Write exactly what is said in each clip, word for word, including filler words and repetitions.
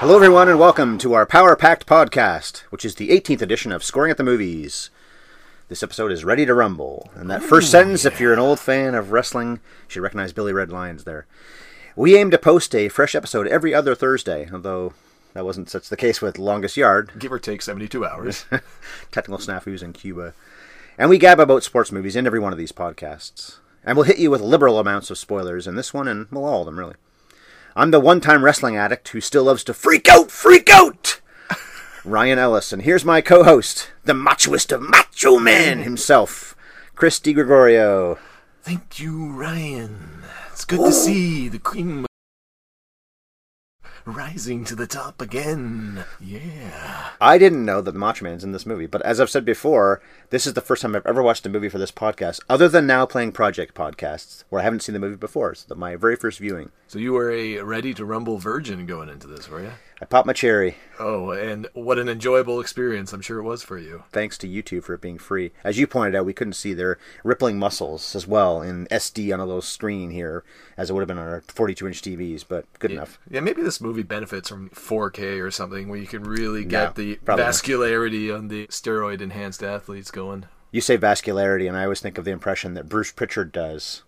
Hello, everyone, and welcome to our power-packed podcast, which is the eighteenth edition of Scoring at the Movies. This episode is Ready to Rumble. And that Ooh, first sentence, yeah. If you're an old fan of wrestling, you should recognize Billy Red Lyons there. We aim to post a fresh episode every other Thursday, although... that wasn't such the case with Longest Yard. Give or take seventy-two hours. Technical snafus in Cuba. And we gab about sports movies in every one of these podcasts. And we'll hit you with liberal amounts of spoilers in this one and, well, all of them, really. I'm the one-time wrestling addict who still loves to freak out, freak out! Ryan Ellis. And here's my co-host, the machoist of Macho Man himself, Chris DiGregorio. Thank you, Ryan. It's good Ooh. to see the cream rising to the top again. Yeah. I didn't know that the Macho Man's in this movie, but as I've said before, this is the first time I've ever watched a movie for this podcast, other than now playing Project Podcasts, where I haven't seen the movie before. So my very first viewing. So you were a Ready to Rumble virgin going into this, were you? I popped my cherry. Oh, and what an enjoyable experience I'm sure it was for you. Thanks to YouTube for it being free. As you pointed out, we couldn't see their rippling muscles as well in S D on a little screen here, as it would have been on our forty-two inch T Vs, but good yeah. enough. Yeah, maybe this movie benefits from four K or something, where you can really get no, the vascularity not. on the steroid-enhanced athletes going. You say vascularity, and I always think of the impression that Bruce Pritchard does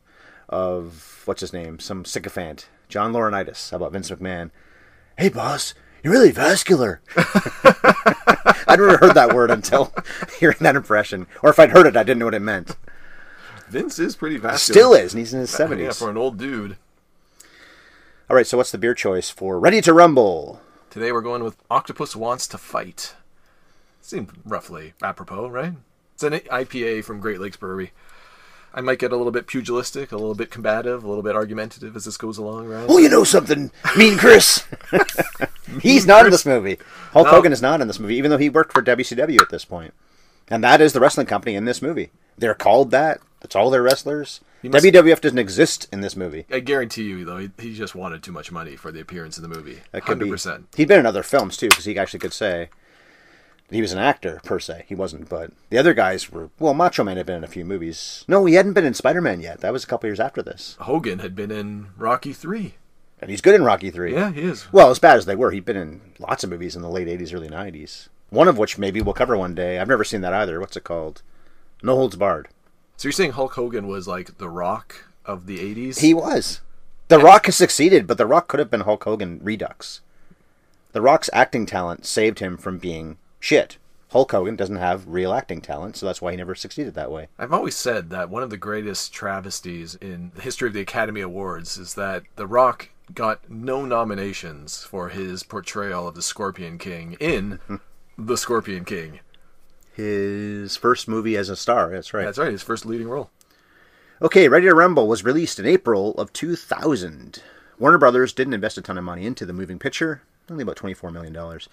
of, what's his name, some sycophant, John Laurinaitis. How about Vince McMahon? Hey, boss, you're really vascular. I'd never heard that word until hearing that impression. Or if I'd heard it, I didn't know what it meant. Vince is pretty vascular. Still is, and he's in his seventies. Yeah, for an old dude. All right, so what's the beer choice for Ready to Rumble? Today we're going with Octopus Wants to Fight. Seemed roughly apropos, right? It's an I P A from Great Lakes Brewery. I might get a little bit pugilistic, a little bit combative, a little bit argumentative as this goes along, right? Oh, you know something, Mean Chris. He's not in this movie. Hulk no. Hogan is not in this movie, even though he worked for W C W at this point. And that is the wrestling company in this movie. They're called that. That's all their wrestlers. Must... W W F doesn't exist in this movie. I guarantee you, though, he, he just wanted too much money for the appearance in the movie. That could one hundred percent. Be. He'd been in other films, too, because he actually could say... he was an actor, per se. He wasn't, but the other guys were... well, Macho Man had been in a few movies. No, he hadn't been in Spider-Man yet. That was a couple years after this. Hogan had been in Rocky three. And he's good in Rocky three. Yeah, he is. Well, as bad as they were, he'd been in lots of movies in the late eighties, early nineties. One of which maybe we'll cover one day. I've never seen that either. What's it called? No Holds Barred. So you're saying Hulk Hogan was like the Rock of the eighties? He was. The and- Rock has succeeded, but The Rock could have been Hulk Hogan Redux. The Rock's acting talent saved him from being... shit. Hulk Hogan doesn't have real acting talent, so that's why he never succeeded that way. I've always said that one of the greatest travesties in the history of the Academy Awards is that The Rock got no nominations for his portrayal of the Scorpion King in The Scorpion King. His first movie as a star, that's right. That's right, his first leading role. Okay, Ready to Rumble was released in April of two thousand. Warner Brothers didn't invest a ton of money into the moving picture, only about twenty-four million dollars.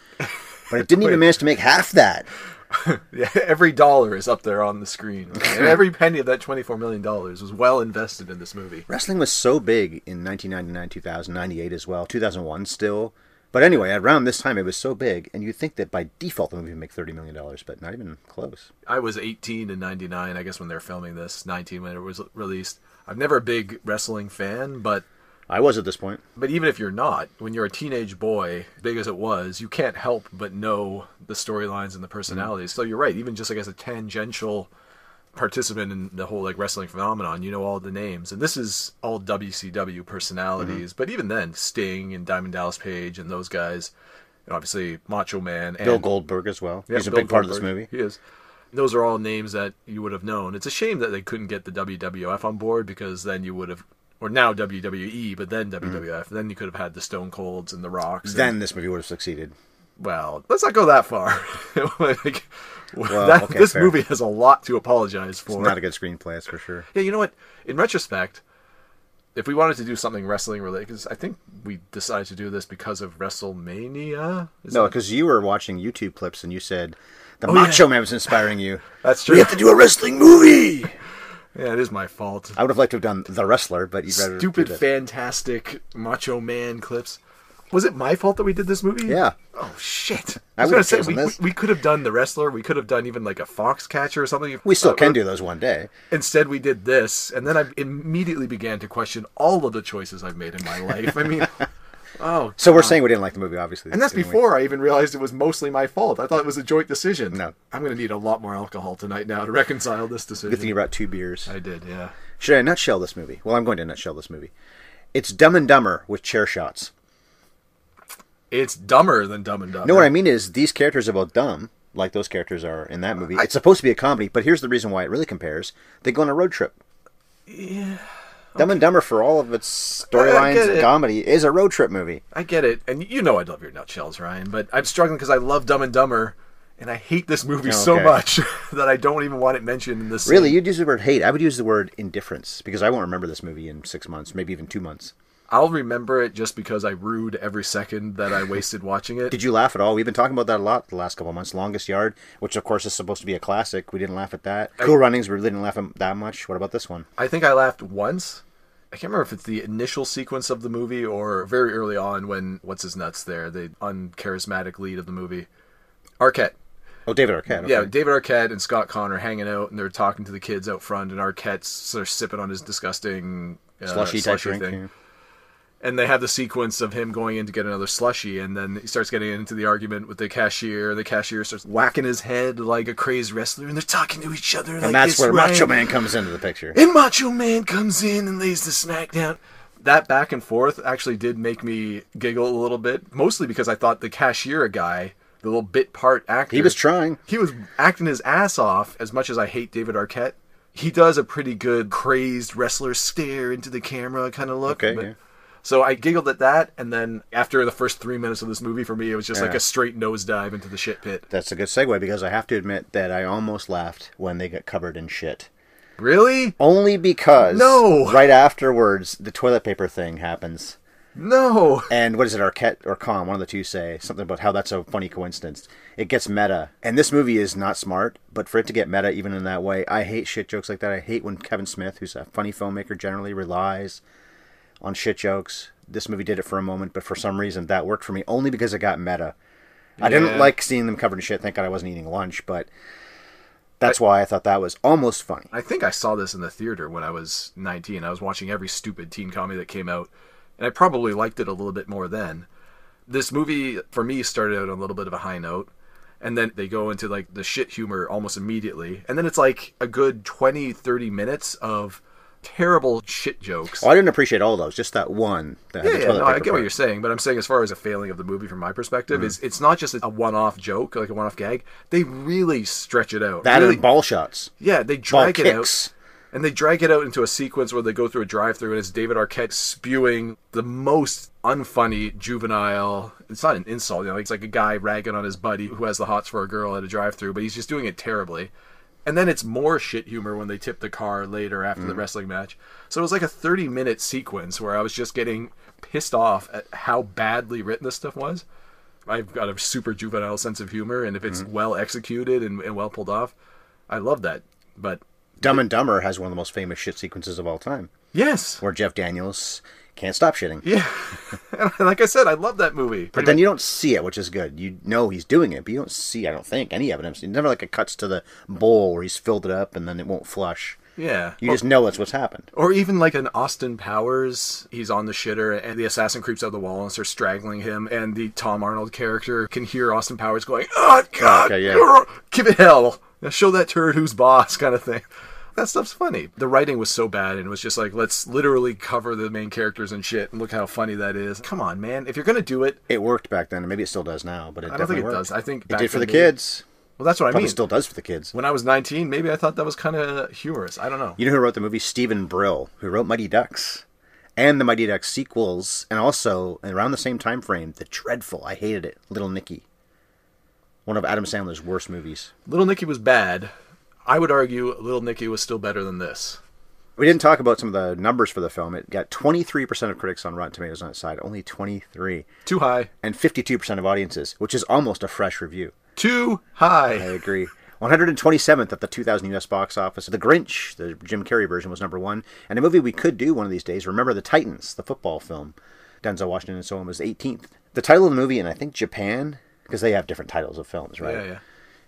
But it didn't even manage to make half that. Yeah, every dollar is up there on the screen. Right? And every penny of that twenty-four million dollars was well invested in this movie. Wrestling was so big in nineteen ninety-nine, two thousand, ninety-eight as well, two thousand one still. But anyway, around this time it was so big, and you'd think that by default the movie would make thirty million dollars, but not even close. I was eighteen in ninety-nine, I guess, when they were filming this, nineteen when it was released. I'm never a big wrestling fan, but... I was at this point. But even if you're not, when you're a teenage boy, big as it was, you can't help but know the storylines and the personalities. Mm-hmm. So you're right, even just like as a tangential participant in the whole like wrestling phenomenon, you know all the names. And this is all W C W personalities. Mm-hmm. But even then, Sting and Diamond Dallas Page and those guys, and obviously Macho Man. And, Bill Goldberg as well. Yeah, He's Bill a big Goldberg. part of this movie. He is. Those are all names that you would have known. It's a shame that they couldn't get the W W F on board, because then you would have... or now W W E, but then W W F. Mm-hmm. Then you could have had the Stone Colds and the Rocks. Then and... this movie would have succeeded. Well, let's not go that far. like, well, that, okay, this fair. movie has a lot to apologize for. It's not a good screenplay, that's for sure. Yeah, you know what? In retrospect, if we wanted to do something wrestling related, because I think we decided to do this because of WrestleMania. Is no, because that... you were watching YouTube clips and you said the oh, Macho yeah. Man was inspiring you. That's true. We have to do a wrestling movie. Yeah, it is my fault. I would have liked to have done The Wrestler, but you'd rather stupid, do fantastic Macho Man clips. Was it my fault that we did this movie? Yeah. Oh, shit. I, I was going to say, we, we, we could have done The Wrestler. We could have done even like a Foxcatcher or something. We still uh, can do those one day. Instead, we did this. And then I immediately began to question all of the choices I've made in my life. I mean, oh. So God. We're saying we didn't like the movie, obviously. And that's before we? I even realized it was mostly my fault. I thought it was a joint decision. No. I'm going to need a lot more alcohol tonight now to reconcile this decision. Good thing you brought two beers. I did, yeah. Should I nutshell this movie? Well, I'm going to nutshell this movie. It's Dumb and Dumber with chair shots. It's dumber than Dumb and Dumber. No, what I mean is these characters are both dumb, like those characters are in that movie. I, it's supposed to be a comedy, but here's the reason why it really compares. They go on a road trip. Yeah. Dumb okay. and Dumber, for all of its storylines and it. comedy, is a road trip movie. I get it. And you know I love your nutshells, Ryan, but I'm struggling because I love Dumb and Dumber, and I hate this movie oh, okay. so much that I don't even want it mentioned in this. Really? Scene. You'd use the word hate. I would use the word indifference, because I won't remember this movie in six months, maybe even two months. I'll remember it just because I rued every second that I wasted watching it. Did you laugh at all? We've been talking about that a lot the last couple of months. Longest Yard, which of course is supposed to be a classic. We didn't laugh at that. I, cool Runnings, we really didn't laugh at that much. What about this one? I think I laughed once. I can't remember if it's the initial sequence of the movie or very early on when, what's-his-nuts there, the uncharismatic lead of the movie, Arquette. Oh, David Arquette. Okay. Yeah, David Arquette and Scott Caan are hanging out, and they're talking to the kids out front, and Arquette's sort of sipping on his disgusting uh, slushy, slushy type thing. Drink, yeah. And they have the sequence of him going in to get another slushie, and then he starts getting into the argument with the cashier. The cashier starts whacking his head like a crazed wrestler, and they're talking to each other. And like that's where Macho Man comes into the picture. And Macho Man comes in and lays the smack down. That back and forth actually did make me giggle a little bit, mostly because I thought the cashier guy, the little bit part actor. He was trying. He was acting his ass off, as much as I hate David Arquette. He does a pretty good crazed wrestler stare into the camera kind of look. Okay, but yeah. So I giggled at that, and then after the first three minutes of this movie, for me, it was just yeah. like a straight nosedive into the shit pit. That's a good segue, because I have to admit that I almost laughed when they got covered in shit. Really? Only because no. right afterwards, the toilet paper thing happens. No. And what is it, Arquette or Caan, one of the two say something about how that's a funny coincidence. It gets meta. And this movie is not smart, but for it to get meta even in that way, I hate shit jokes like that. I hate when Kevin Smith, who's a funny filmmaker, generally relies on shit jokes. This movie did it for a moment, but for some reason that worked for me only because it got meta. Yeah. I didn't like seeing them covered in shit. Thank God I wasn't eating lunch, but that's I, why I thought that was almost funny. I think I saw this in the theater when I was nineteen. I was watching every stupid teen comedy that came out, and I probably liked it a little bit more then. This movie, for me, started out on a little bit of a high note, and then they go into like the shit humor almost immediately, and then it's like a good twenty, thirty minutes of terrible shit jokes. Oh, I didn't appreciate all those, just that one. That yeah, yeah no, I get part. What you're saying, but I'm saying as far as a failing of the movie from my perspective, mm-hmm. is it's not just a one-off joke, like a one-off gag. They really stretch it out. That really, and ball shots. Yeah, they drag ball it kicks. out. And they drag it out into a sequence where they go through a drive-thru, and it's David Arquette spewing the most unfunny juvenile. It's not an insult, you know, it's like a guy ragging on his buddy who has the hots for a girl at a drive-thru, but he's just doing it terribly. And then it's more shit humor when they tip the car later after mm. the wrestling match. So it was like a thirty-minute sequence where I was just getting pissed off at how badly written this stuff was. I've got a super juvenile sense of humor, and if it's mm. well executed and, and well pulled off, I love that. But Dumb and Dumber has one of the most famous shit sequences of all time. Yes. Where Jeff Daniels can't stop shitting. Yeah. And like I said, I love that movie. But Pretty then much. You don't see it, which is good. You know he's doing it, but you don't see, I don't think, any evidence. It's never like it cuts to the bowl where he's filled it up and then it won't flush. Yeah. You or, just know that's what's happened. Or even like an Austin Powers, he's on the shitter and the assassin creeps out of the wall and starts strangling him, and the Tom Arnold character can hear Austin Powers going, "Oh, God, okay, yeah. give it hell. Now show that turd who's boss," kind of thing. That stuff's funny. The writing was so bad, and it was just like, let's literally cover the main characters and shit, and look how funny that is. Come on, man. If you're going to do it... It worked back then, and maybe it still does now, but it definitely I don't think it worked. does. I think It did for the kids. Well, that's what I mean. Probably still does for the kids. When I was nineteen, maybe I thought that was kind of humorous. I don't know. You know who wrote the movie? Stephen Brill, who wrote Mighty Ducks, and the Mighty Ducks sequels, and also, around the same time frame, the dreadful, I hated it, Little Nicky. One of Adam Sandler's worst movies. Little Nicky was bad. I would argue Little Nicky was still better than this. We didn't talk about some of the numbers for the film. It got twenty-three percent of critics on Rotten Tomatoes on its side, only twenty-three. Too high. And fifty-two percent of audiences, which is almost a fresh review. Too high. I agree. one hundred twenty-seventh at the two thousand U S box office. The Grinch, the Jim Carrey version, was number one. And a movie we could do one of these days, Remember the Titans, the football film. Denzel Washington and so on was eighteenth. The title of the movie in, I think, Japan, because they have different titles of films, right? Yeah, yeah.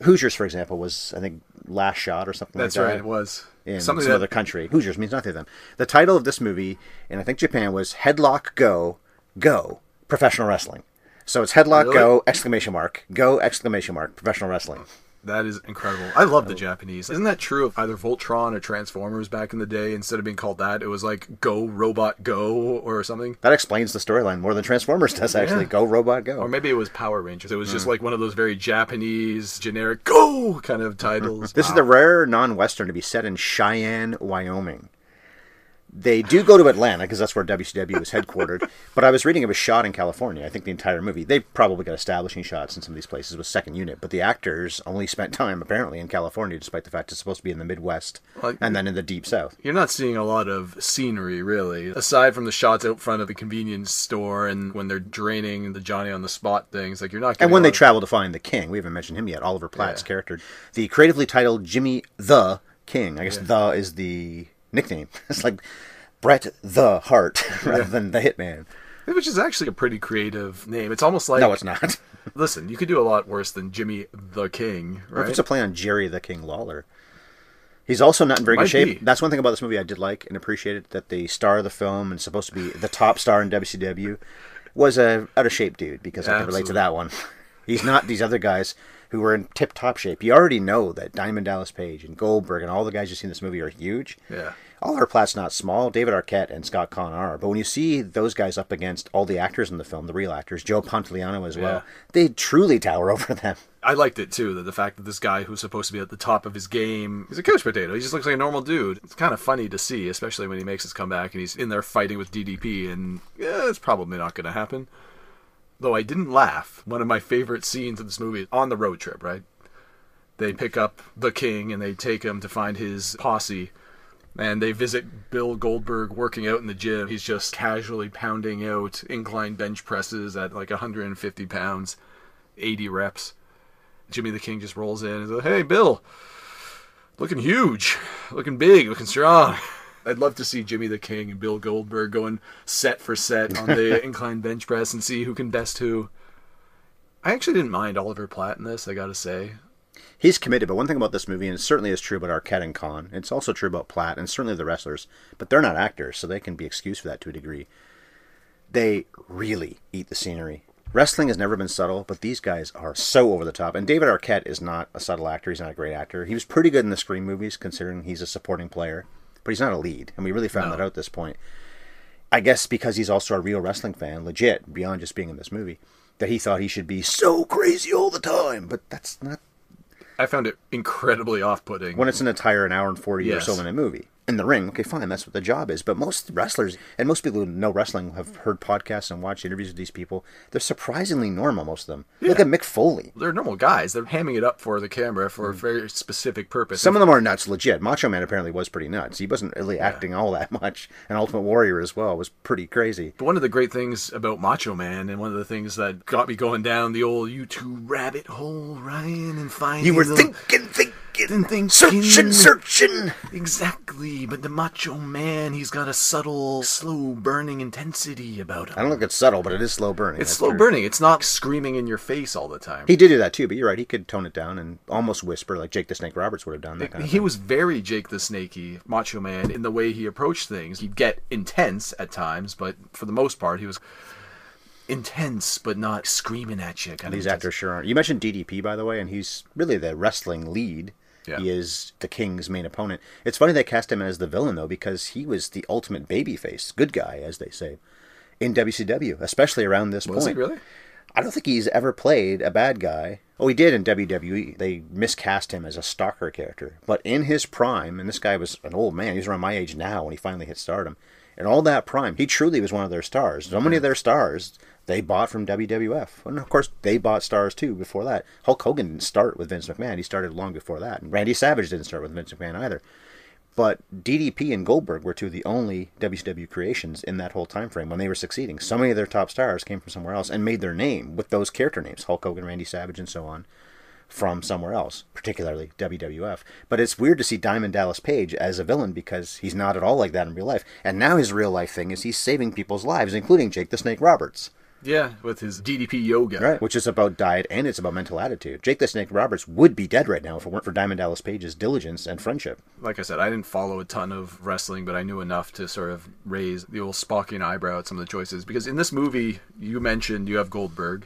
Hoosiers, for example, was, I think, Last Shot or something That's like that. That's right, it was. In something some that... other country. Hoosiers means nothing to them. The title of this movie, in I think Japan, was Headlock Go, Go, Professional Wrestling. So it's Headlock really? Go, exclamation mark, Go, exclamation mark, Professional Wrestling. That is incredible. I love the Japanese. Isn't that true of either Voltron or Transformers back in the day? Instead of being called that, it was like Go Robot Go or something. That explains the storyline more than Transformers does, actually. Yeah. Go Robot Go. Or maybe it was Power Rangers. It was mm. just like one of those very Japanese, generic Go kind of titles. This wow. is the rare non-Western to be set in Cheyenne, Wyoming. They do go to Atlanta because that's where W C W is headquartered. But I was reading it was shot in California. I think the entire movie. They probably got establishing shots in some of these places with second unit. But the actors only spent time apparently in California, despite the fact it's supposed to be in the Midwest like, and then in the Deep South. You're not seeing a lot of scenery really, aside from the shots out front of the convenience store and when they're draining the Johnny on the spot things. Like you're not. And when they of... travel to find the King, we haven't mentioned him yet. Oliver Platt's yeah. character, the creatively titled Jimmy the King. I guess yeah. the is the. nickname. It's like Bret the Hart rather yeah. than the Hitman. Which is actually a pretty creative name. It's almost like... No, it's not. Listen, you could do a lot worse than Jimmy the King, right? Well, it's a play on Jerry the King Lawler. He's also not in very Might good shape. Be. That's one thing about this movie I did like and appreciated, that the star of the film and supposed to be the top star in W C W was a out-of-shape dude, because yeah, I can absolutely. relate to that one. He's not these other guys who were in tip-top shape. You already know that Diamond Dallas Page and Goldberg and all the guys you see in this movie are huge. Yeah. Oliver Platt's not small. David Arquette and Scott Caan are. But when you see those guys up against all the actors in the film, the real actors, Joe Pantoliano as well, yeah. they truly tower over them. I liked it, too, that the fact that this guy who's supposed to be at the top of his game, he's a couch potato. He just looks like a normal dude. It's kind of funny to see, especially when he makes his comeback and he's in there fighting with D D P, and yeah, it's probably not going to happen. Though I didn't laugh. One of my favorite scenes of this movie is on the road trip, right? They pick up the King and they take him to find his posse. And they visit Bill Goldberg working out in the gym. He's just casually pounding out incline bench presses at like one hundred fifty pounds, eighty reps. Jimmy the King just rolls in and says, "Hey, Bill, looking huge, looking big, looking strong." I'd love to see Jimmy the King and Bill Goldberg going set for set on the incline bench press and see who can best who. I actually didn't mind Oliver Platt in this, I gotta say. He's committed, but one thing about this movie, and it certainly is true about Arquette and Caan, it's also true about Platt and certainly the wrestlers, but they're not actors, so they can be excused for that to a degree. They really eat the scenery. Wrestling has never been subtle, but these guys are so over the top. And David Arquette is not a subtle actor. He's not a great actor. He was pretty good in the Scream movies, considering he's a supporting player, but he's not a lead, and we really found no. that out at this point. I guess because he's also a real wrestling fan, legit, beyond just being in this movie, that he thought he should be so crazy all the time, but that's not... I found it incredibly off-putting. When it's an entire an hour and forty yes. or so minute movie. In the ring, okay, fine, that's what the job is. But most wrestlers, and most people who know wrestling have heard podcasts and watched interviews with these people, they're surprisingly normal, most of them. Yeah. Look at Mick Foley. They're normal guys. They're hamming it up for the camera for mm. a very specific purpose. Some of them are nuts, legit. Macho Man apparently was pretty nuts. He wasn't really yeah. acting all that much. And Ultimate Warrior as well was pretty crazy. But one of the great things about Macho Man, and one of the things that got me going down the old YouTube rabbit hole, Ryan, and finding... You were little... thinking, thinking. And thinking, searching, searching. Exactly, but the Macho Man, he's got a subtle, slow-burning intensity about him. I don't think it's subtle, but it is slow-burning. It's slow-burning. It's not screaming in your face all the time. He did do that, too, but you're right. He could tone it down and almost whisper like Jake the Snake Roberts would have done. That kind of He thing. was very Jake the Snakey, Macho Man, in the way he approached things. He'd get intense at times, but for the most part, he was... intense, but not screaming at you. Kind These of actors sure aren't. You mentioned D D P, by the way, and he's really the wrestling lead. Yeah. He is the King's main opponent. It's funny they cast him as the villain, though, because he was the ultimate babyface, good guy, as they say, in W C W, especially around this was point. Was he really? I don't think he's ever played a bad guy. Oh, he did in W W E. They miscast him as a stalker character. But in his prime, and this guy was an old man, he's around my age now when he finally hit stardom, and all that prime, he truly was one of their stars. So many of their stars... they bought from W W F. And, of course, they bought stars, too, before that. Hulk Hogan didn't start with Vince McMahon. He started long before that. And Randy Savage didn't start with Vince McMahon either. But D D P and Goldberg were two of the only W C W creations in that whole time frame when they were succeeding. So many of their top stars came from somewhere else and made their name with those character names, Hulk Hogan, Randy Savage, and so on, from somewhere else, particularly W W F. But it's weird to see Diamond Dallas Page as a villain because he's not at all like that in real life. And now his real life thing is he's saving people's lives, including Jake the Snake Roberts. Yeah, with his D D P yoga. Right, which is about diet and it's about mental attitude. Jake the Snake Roberts would be dead right now if it weren't for Diamond Dallas Page's diligence and friendship. Like I said, I didn't follow a ton of wrestling, but I knew enough to sort of raise the old Spockian eyebrow at some of the choices. Because in this movie, you mentioned you have Goldberg,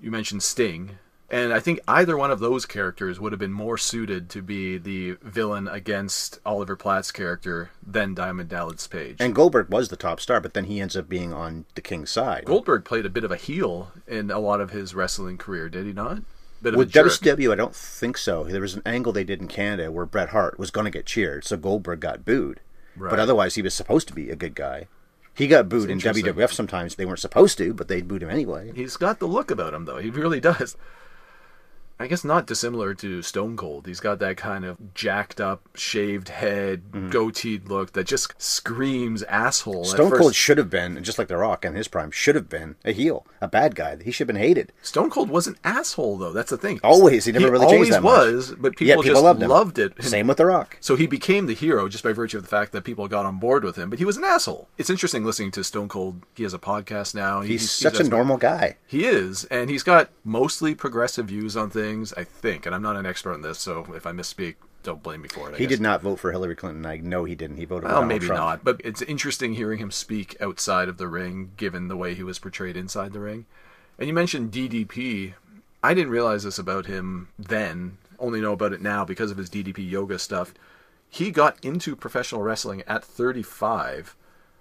you mentioned Sting, and I think either one of those characters would have been more suited to be the villain against Oliver Platt's character than Diamond Dallas Page. And Goldberg was the top star, but then he ends up being on the King's side. Goldberg played a bit of a heel in a lot of his wrestling career, did he not? Bit of With a jerk. W C W, I don't think so. There was an angle they did in Canada where Bret Hart was going to get cheered, so Goldberg got booed. Right. But otherwise, he was supposed to be a good guy. He got booed in W W F sometimes. They weren't supposed to, but they booed him anyway. He's got the look about him, though. He really does. I guess not dissimilar to Stone Cold. He's got that kind of jacked up, shaved head, mm-hmm. goateed look that just screams asshole. Stone Cold should have been, just like The Rock in his prime, should have been a heel, a bad guy. He should have been hated. Stone Cold was an asshole, though. That's the thing. Always. He never he really changed that much. He always was, but people, yeah, people just loved him. loved it. Same with The Rock. So he became the hero just by virtue of the fact that people got on board with him, but he was an asshole. It's interesting listening to Stone Cold. He has a podcast now. He's, he's such he's a normal guy. He is, and he's got mostly progressive views on things. Things, I think, and I'm not an expert on this, so if I misspeak, don't blame me for it. I he guess. did not vote for Hillary Clinton. I know he didn't. He voted for well, Donald maybe Trump. not, but it's interesting hearing him speak outside of the ring, given the way he was portrayed inside the ring. And you mentioned D D P. I didn't realize this about him then, only know about it now because of his D D P yoga stuff. He got into professional wrestling at thirty-five,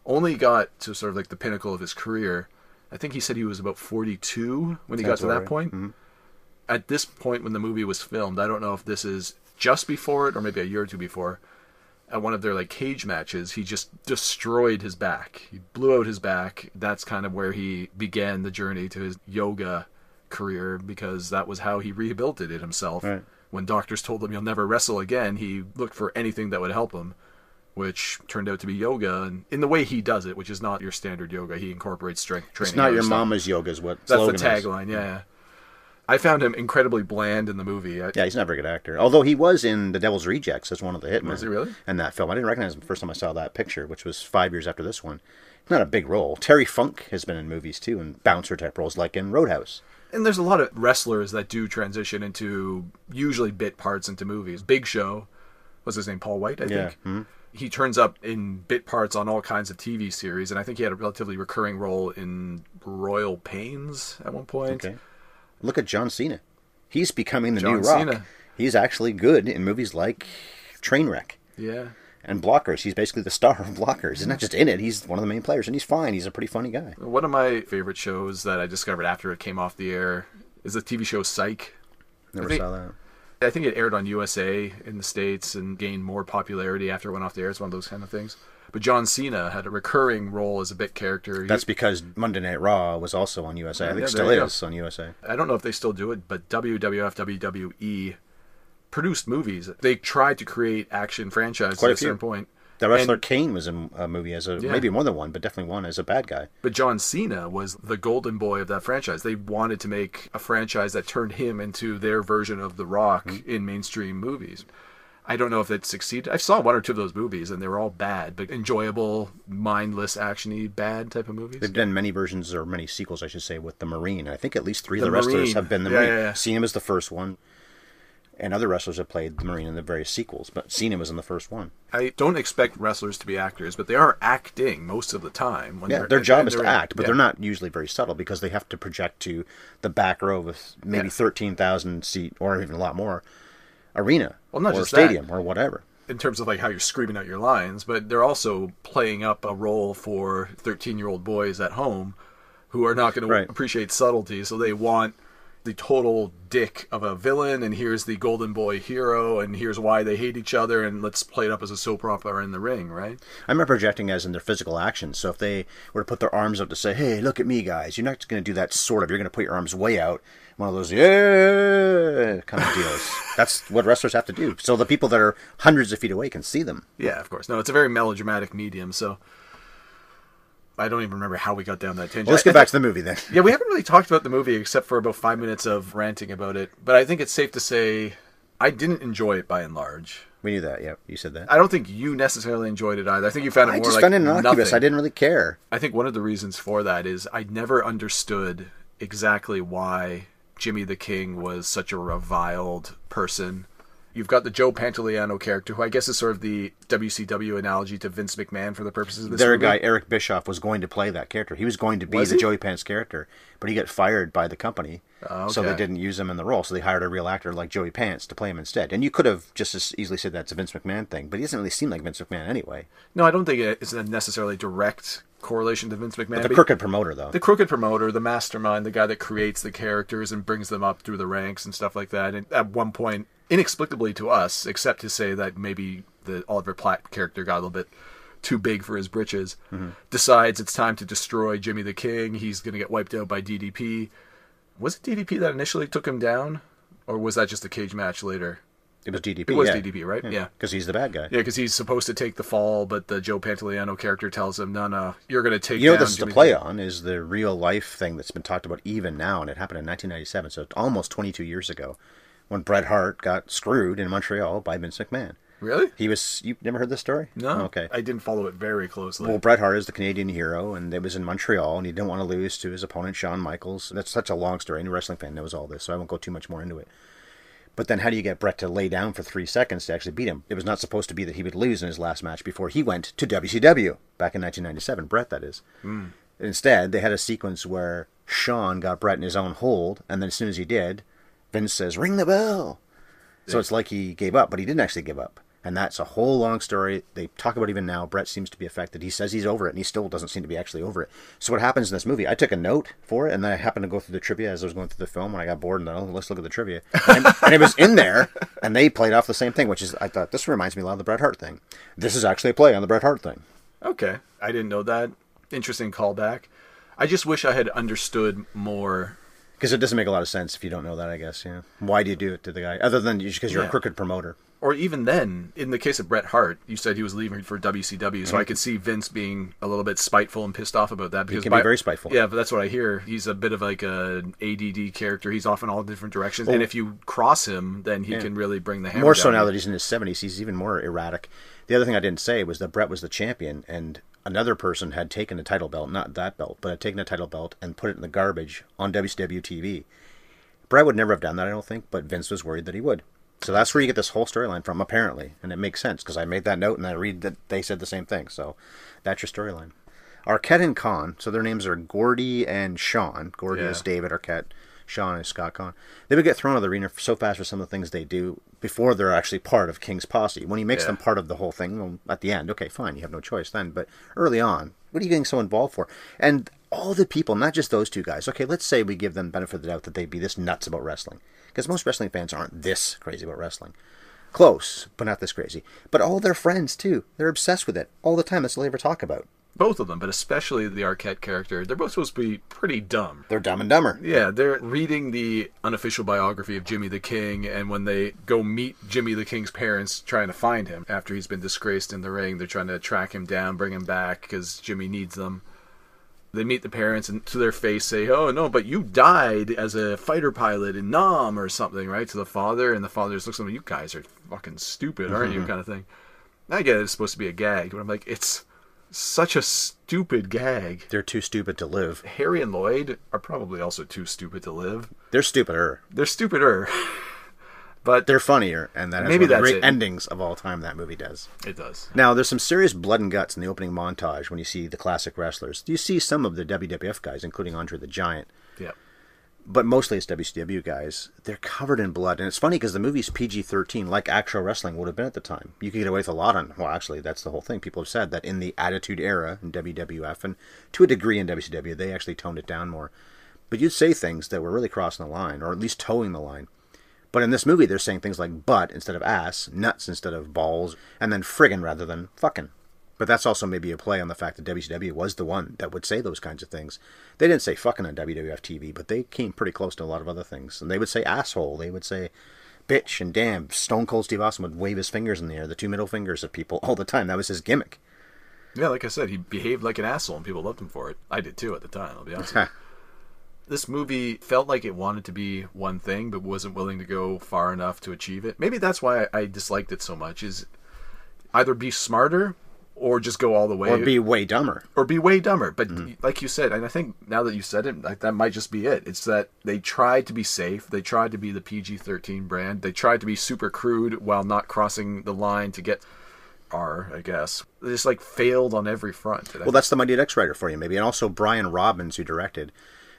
only got to sort of like the pinnacle of his career. I think he said he was about forty-two when he Sounds got to that right. point. Mm-hmm. At this point when the movie was filmed, I don't know if this is just before it or maybe a year or two before, at one of their like cage matches, he just destroyed his back. He blew out his back. That's kind of where he began the journey to his yoga career because that was how he rehabilitated himself. Right. When doctors told him you'll never wrestle again, he looked for anything that would help him, which turned out to be yoga. And in the way he does it, which is not your standard yoga, he incorporates strength training. It's not your mama's yoga is what That's the tagline, yeah. yeah. I found him incredibly bland in the movie. I... Yeah, he's not a very good actor. Although he was in The Devil's Rejects as one of the hitmen. Was he really? In that film. I didn't recognize him the first time I saw that picture, which was five years after this one. Not a big role. Terry Funk has been in movies, too, and bouncer-type roles, like in Roadhouse. And there's a lot of wrestlers that do transition into usually bit parts into movies. Big Show, what's his name, Paul White, I yeah. think? Mm-hmm. He turns up in bit parts on all kinds of T V series, and I think he had a relatively recurring role in Royal Pains at one point. Okay. Look at John Cena. He's becoming the John new Rock. Cena. He's actually good in movies like Trainwreck. Yeah. And Blockers. He's basically the star of Blockers. He's not just in it. He's one of the main players, and he's fine. He's a pretty funny guy. One of my favorite shows that I discovered after it came off the air is the T V show Psych. Never I think, saw that. I think it aired on U S A in the States and gained more popularity after it went off the air. It's one of those kind of things. But John Cena had a recurring role as a bit character. That's because Monday Night Raw was also on U S A. I think yeah, it still is on U S A. I don't know if they still do it, but W W F, W W E produced movies. They tried to create action franchises Quite a at a certain point. The Wrestler and, Kane was in a movie as a, yeah. maybe more than one, but definitely one as a bad guy. But John Cena was the golden boy of that franchise. They wanted to make a franchise that turned him into their version of The Rock mm-hmm. in mainstream movies. I don't know if that succeeded. I saw one or two of those movies, and they were all bad, but enjoyable, mindless, action-y, bad type of movies. They've done many versions, or many sequels, I should say, with The Marine. I think at least three the of the Marine. wrestlers have been The yeah, Marine. Yeah, yeah. Cena was the first one, and other wrestlers have played The Marine in the various sequels, but Cena was in the first one. I don't expect wrestlers to be actors, but they are acting most of the time. When yeah, they're, their job is to act, but yeah. they're not usually very subtle, because they have to project to the back row of maybe yeah. thirteen thousand seat, or even a lot more, arena well, not or just stadium that, or whatever. In terms of like how you're screaming out your lines, but they're also playing up a role for thirteen-year-old boys at home who are not going right. to appreciate subtlety, so they want the total dick of a villain, and here's the golden boy hero, and here's why they hate each other, and let's play it up as a soap opera in the ring, right? I remember projecting as in their physical actions. So if they were to put their arms up to say, hey, look at me, guys, you're not going to do that sort of. You're going to put your arms way out. One of those, yeah, kind of deals. That's what wrestlers have to do. So the people that are hundreds of feet away can see them. Yeah, of course. No, it's a very melodramatic medium, so... I don't even remember how we got down that tangent. Well, let's get back to the movie then. Yeah, we haven't really talked about the movie except for about five minutes of ranting about it. But I think it's safe to say I didn't enjoy it by and large. We knew that, yeah. You said that. I don't think you necessarily enjoyed it either. I think you found it I more just like found it innocuous. Nothing. I didn't really care. I think one of the reasons for that is I never understood exactly why Jimmy the King was such a reviled person. You've got the Joe Pantoliano character, who I guess is sort of the W C W analogy to Vince McMahon for the purposes of this Their movie. Guy, Eric Bischoff, was going to play that character. He was going to be was the he? Joey Pants character, but he got fired by the company, oh, okay. so they didn't use him in the role, so they hired a real actor like Joey Pants to play him instead. And you could have just as easily said that's a Vince McMahon thing, but he doesn't really seem like Vince McMahon anyway. No, I don't think it's necessarily direct correlation to Vince McMahon. But the crooked promoter, though. The crooked promoter, the mastermind, the guy that creates the characters and brings them up through the ranks and stuff like that. And at one point, inexplicably to us, except to say that maybe the Oliver Platt character got a little bit too big for his britches, mm-hmm. decides it's time to destroy Jimmy the King. He's going to get wiped out by D D P. Was it D D P that initially took him down? Or was that just a cage match later? It was D D P. It was yeah. D D P, right? Yeah. Because yeah. he's the bad guy. Yeah, because he's supposed to take the fall, but the Joe Pantoliano character tells him, no, no, you're going to take You know what this is to play on is the real life thing that's been talked about even now, and it happened in nineteen ninety-seven, so almost twenty-two years ago, when Bret Hart got screwed in Montreal by Vince McMahon. Really? He was... You never heard this story? No. Oh, okay. I didn't follow it very closely. Well, Bret Hart is the Canadian hero, and it was in Montreal, and he didn't want to lose to his opponent, Shawn Michaels. That's such a long story. Any wrestling fan knows all this, so I won't go too much more into it. But then how do you get Bret to lay down for three seconds to actually beat him? It was not supposed to be that he would lose in his last match before he went to W C W back in nineteen ninety-seven. Bret, that is. Mm. Instead, they had a sequence where Shawn got Bret in his own hold, and then as soon as he did, Vince says, ring the bell. So yeah. It's like he gave up, but he didn't actually give up. And that's a whole long story. They talk about it even now. Bret seems to be affected. He says he's over it, and he still doesn't seem to be actually over it. So what happens in this movie, I took a note for it, and then I happened to go through the trivia as I was going through the film when I got bored, and oh, let's look at the trivia. And, and it was in there, and they played off the same thing, which is, I thought, this reminds me a lot of the Bret Hart thing. This is actually a play on the Bret Hart thing. Okay. I didn't know that. Interesting callback. I just wish I had understood more... Because it doesn't make a lot of sense if you don't know that, I guess. Yeah. Why do you do it to the guy? Other than just because you're yeah. a crooked promoter. Or even then, in the case of Bret Hart, you said he was leaving for W C W, mm-hmm. so I could see Vince being a little bit spiteful and pissed off about that. Because he can by, be very spiteful. Yeah, but that's what I hear. He's a bit of like an A D D character. He's off in all different directions. Well, and if you cross him, then he yeah. can really bring the hammer More so down. Now that he's in his seventies, he's even more erratic. The other thing I didn't say was that Bret was the champion, and... another person had taken a title belt, not that belt, but had taken a title belt and put it in the garbage on W C W T V. Bret would never have done that, I don't think, but Vince was worried that he would. So that's where you get this whole storyline from, apparently. And it makes sense, because I made that note and I read that they said the same thing. So that's your storyline. Arquette and Caan, so their names are Gordy and Sean. Gordy yeah. is David Arquette. Sean is Scott Caan. They would get thrown out of the arena so fast for some of the things they do before they're actually part of King's Posse. When he makes yeah. them part of the whole thing, well, at the end, okay, fine, you have no choice then. But early on, what are you getting so involved for? And all the people, not just those two guys. Okay, let's say we give them benefit of the doubt that they'd be this nuts about wrestling. Because most wrestling fans aren't this crazy about wrestling. Close, but not this crazy. But all their friends, too. They're obsessed with it all the time. That's all they ever talk about. Both of them, but especially the Arquette character. They're both supposed to be pretty dumb. They're Dumb and Dumber. Yeah, they're reading the unofficial biography of Jimmy the King, and when they go meet Jimmy the King's parents trying to find him after he's been disgraced in the ring, they're trying to track him down, bring him back, because Jimmy needs them. They meet the parents and to their face say, oh, no, but you died as a fighter pilot in Nam or something, right, to the father, and the father just looks at them, you guys are fucking stupid, aren't mm-hmm. you, kind of thing. I get it, it's supposed to be a gag, but I'm like, it's... such a stupid gag. They're too stupid to live. Harry and Lloyd are probably also too stupid to live. They're stupider. They're stupider. But they're funnier, and that has maybe one of the great it. endings of all time that movie does. It does. Now, there's some serious blood and guts in the opening montage when you see the classic wrestlers. You see some of the W W F guys, including Andre the Giant. Yeah. But mostly it's W C W guys. They're covered in blood. And it's funny because the movie's P G thirteen, like actual wrestling would have been at the time. You could get away with a lot on... Well, actually, that's the whole thing. People have said that in the Attitude Era in W W F, and to a degree in W C W, they actually toned it down more. But you'd say things that were really crossing the line, or at least towing the line. But in this movie, they're saying things like butt instead of ass, nuts instead of balls, and then friggin' rather than fucking. But that's also maybe a play on the fact that W C W was the one that would say those kinds of things. They didn't say fucking on W W F T V, but they came pretty close to a lot of other things. And they would say asshole. They would say bitch and damn. Stone Cold Steve Austin would wave his fingers in the air, the two middle fingers at people all the time. That was his gimmick. Yeah, like I said, he behaved like an asshole and people loved him for it. I did too at the time, I'll be honest with you. This movie felt like it wanted to be one thing, but wasn't willing to go far enough to achieve it. Maybe that's why I disliked it so much, is either be smarter or just go all the way. Or be way dumber. Or be way dumber. But mm-hmm. like you said, and I think now that you said it, like, that might just be it. It's that they tried to be safe. They tried to be the P G thirteen brand. They tried to be super crude while not crossing the line to get R, I guess. They just like failed on every front. Well, that's the Mighty Ducks writer for you, maybe. And also Brian Robbins, who directed.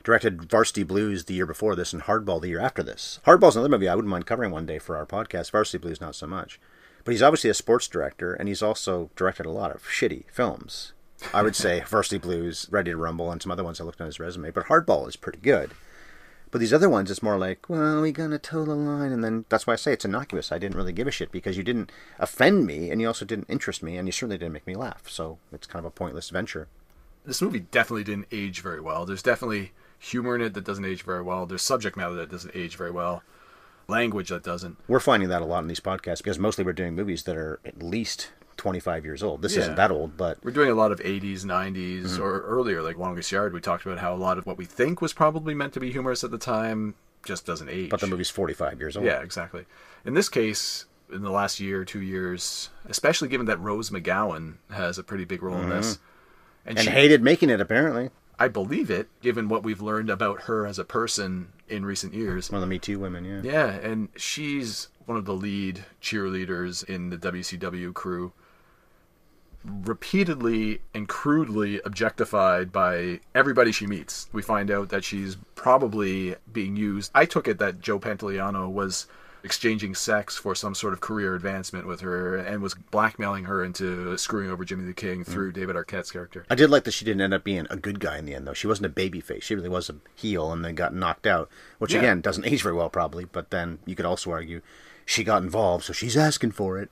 Directed Varsity Blues the year before this and Hardball the year after this. Hardball's another movie I wouldn't mind covering one day for our podcast. Varsity Blues, not so much. But he's obviously a sports director, and he's also directed a lot of shitty films. I would say Varsity Blues, Ready to Rumble, and some other ones I looked on his resume. But Hardball is pretty good. But these other ones, it's more like, well, we're going to toe the line. And then that's why I say it's innocuous. I didn't really give a shit because you didn't offend me, and you also didn't interest me, and you certainly didn't make me laugh. So it's kind of a pointless venture. This movie definitely didn't age very well. There's definitely humor in it that doesn't age very well. There's subject matter that doesn't age very well. Language that doesn't. We're finding that a lot in these podcasts because mostly we're doing movies that are at least twenty-five years old. This yeah. isn't that old, but we're doing a lot of eighties, nineties, mm-hmm. or earlier, like Longest Yard. We talked about how a lot of what we think was probably meant to be humorous at the time just doesn't age. But the movie's forty-five years old. Yeah, exactly. In this case, in the last year, two years, especially given that Rose McGowan has a pretty big role mm-hmm. in this. And, and she hated making it, apparently. I believe it, given what we've learned about her as a person in recent years. One of the Me Too women, yeah. Yeah, and she's one of the lead cheerleaders in the W C W crew. Repeatedly and crudely objectified by everybody she meets. We find out that she's probably being used. I took it that Joe Pantoliano was exchanging sex for some sort of career advancement with her and was blackmailing her into screwing over Jimmy the King through mm. David Arquette's character. I did like that she didn't end up being a good guy in the end, though. She wasn't a baby face. She really was a heel and then got knocked out, which, yeah. again, doesn't age very well, probably. But then you could also argue she got involved, so she's asking for it.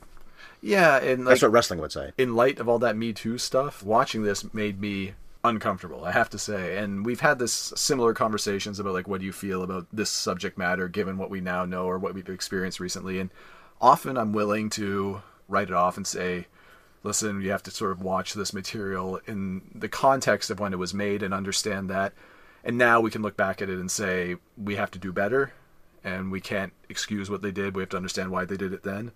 Yeah. And like, that's what wrestling would say. In light of all that Me Too stuff, watching this made me uncomfortable, I have to say. And we've had this similar conversations about, like, what do you feel about this subject matter given what we now know or what we've experienced recently. And often I'm willing to write it off and say, listen, you have to sort of watch this material in the context of when it was made and understand that. And now we can look back at it and say, we have to do better and we can't excuse what they did. We have to understand why they did it then.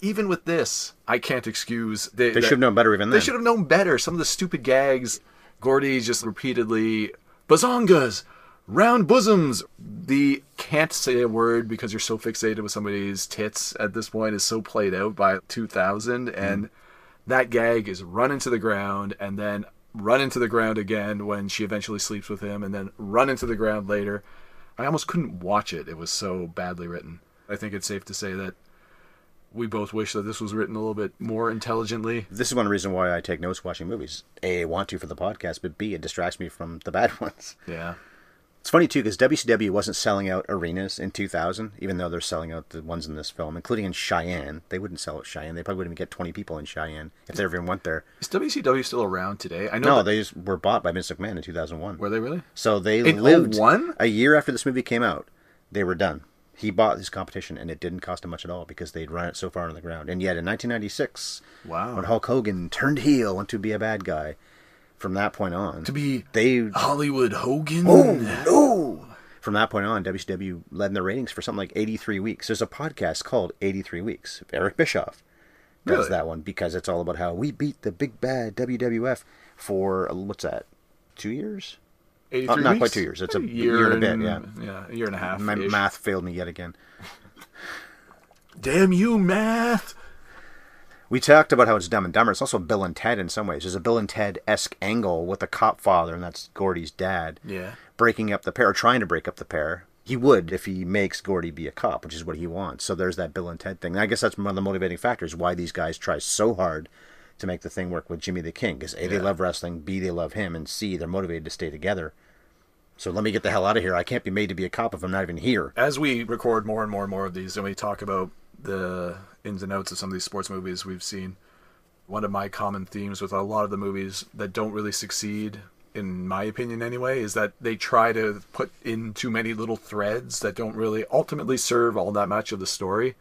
Even with this, I can't excuse. They, they should have known better even then. They should have known better. Some of the stupid gags. Gordy just repeatedly, bazongas, round bosoms. The can't say a word because you're so fixated with somebody's tits at this point is so played out by two thousand. Mm. And that gag is run into the ground and then run into the ground again when she eventually sleeps with him and then run into the ground later. I almost couldn't watch it. It was so badly written. I think it's safe to say that we both wish that this was written a little bit more intelligently. This is one reason why I take notes watching movies. A, I want to for the podcast, but B, it distracts me from the bad ones. Yeah. It's funny, too, because W C W wasn't selling out arenas in two thousand, even though they're selling out the ones in this film, including in Cheyenne. They wouldn't sell out Cheyenne. They probably wouldn't even get twenty people in Cheyenne if they ever went there. Is W C W still around today? I know. No, that... they just were bought by Vince McMahon in two thousand one. Were they really? So they in lived oh one? A year after this movie came out. They were done. He bought this competition, and it didn't cost him much at all because they'd run it so far on the ground. And yet, in nineteen ninety-six, wow. when Hulk Hogan turned heel, went to be a bad guy, from that point on... To be they, Hollywood Hogan? Oh, no! From that point on, W C W led in the ratings for something like eighty-three weeks. There's a podcast called eighty-three Weeks. Eric Bischoff does really? that one because it's all about how we beat the big bad W W F for, what's that, two years? eighty-three oh, not weeks? Quite two years. It's a, a year, year and a bit, yeah. Yeah, a year and a half. My math failed me yet again. Damn you, math! We talked about how it's Dumb and Dumber. It's also Bill and Ted in some ways. There's a Bill and Ted-esque angle with a cop father, and that's Gordy's dad, yeah, breaking up the pair, or trying to break up the pair. He would if he makes Gordy be a cop, which is what he wants. So there's that Bill and Ted thing. And I guess that's one of the motivating factors why these guys try so hard to make the thing work with Jimmy the King, because A, yeah. they love wrestling, B, they love him, and C, they're motivated to stay together. So let me get the hell out of here. I can't be made to be a cop if I'm not even here. As we record more and more and more of these, and we talk about the ins and outs of some of these sports movies we've seen, one of my common themes with a lot of the movies that don't really succeed, in my opinion anyway, is that they try to put in too many little threads that don't really ultimately serve all that much of the story.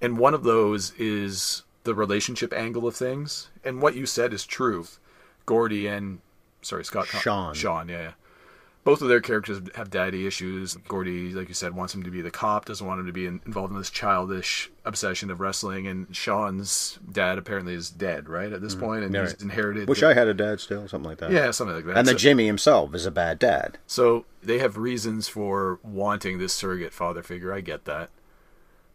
And one of those is the relationship angle of things. And what you said is true. Gordy and... Sorry, Scott... Sean. Sean, yeah, yeah. Both of their characters have daddy issues. Gordy, like you said, wants him to be the cop, doesn't want him to be in, involved in this childish obsession of wrestling. And Sean's dad apparently is dead, right, at this mm-hmm. point, and yeah, he's right. inherited... Wish the... I had a dad still, something like that. Yeah, something like that. And so, then Jimmy himself is a bad dad. So they have reasons for wanting this surrogate father figure. I get that.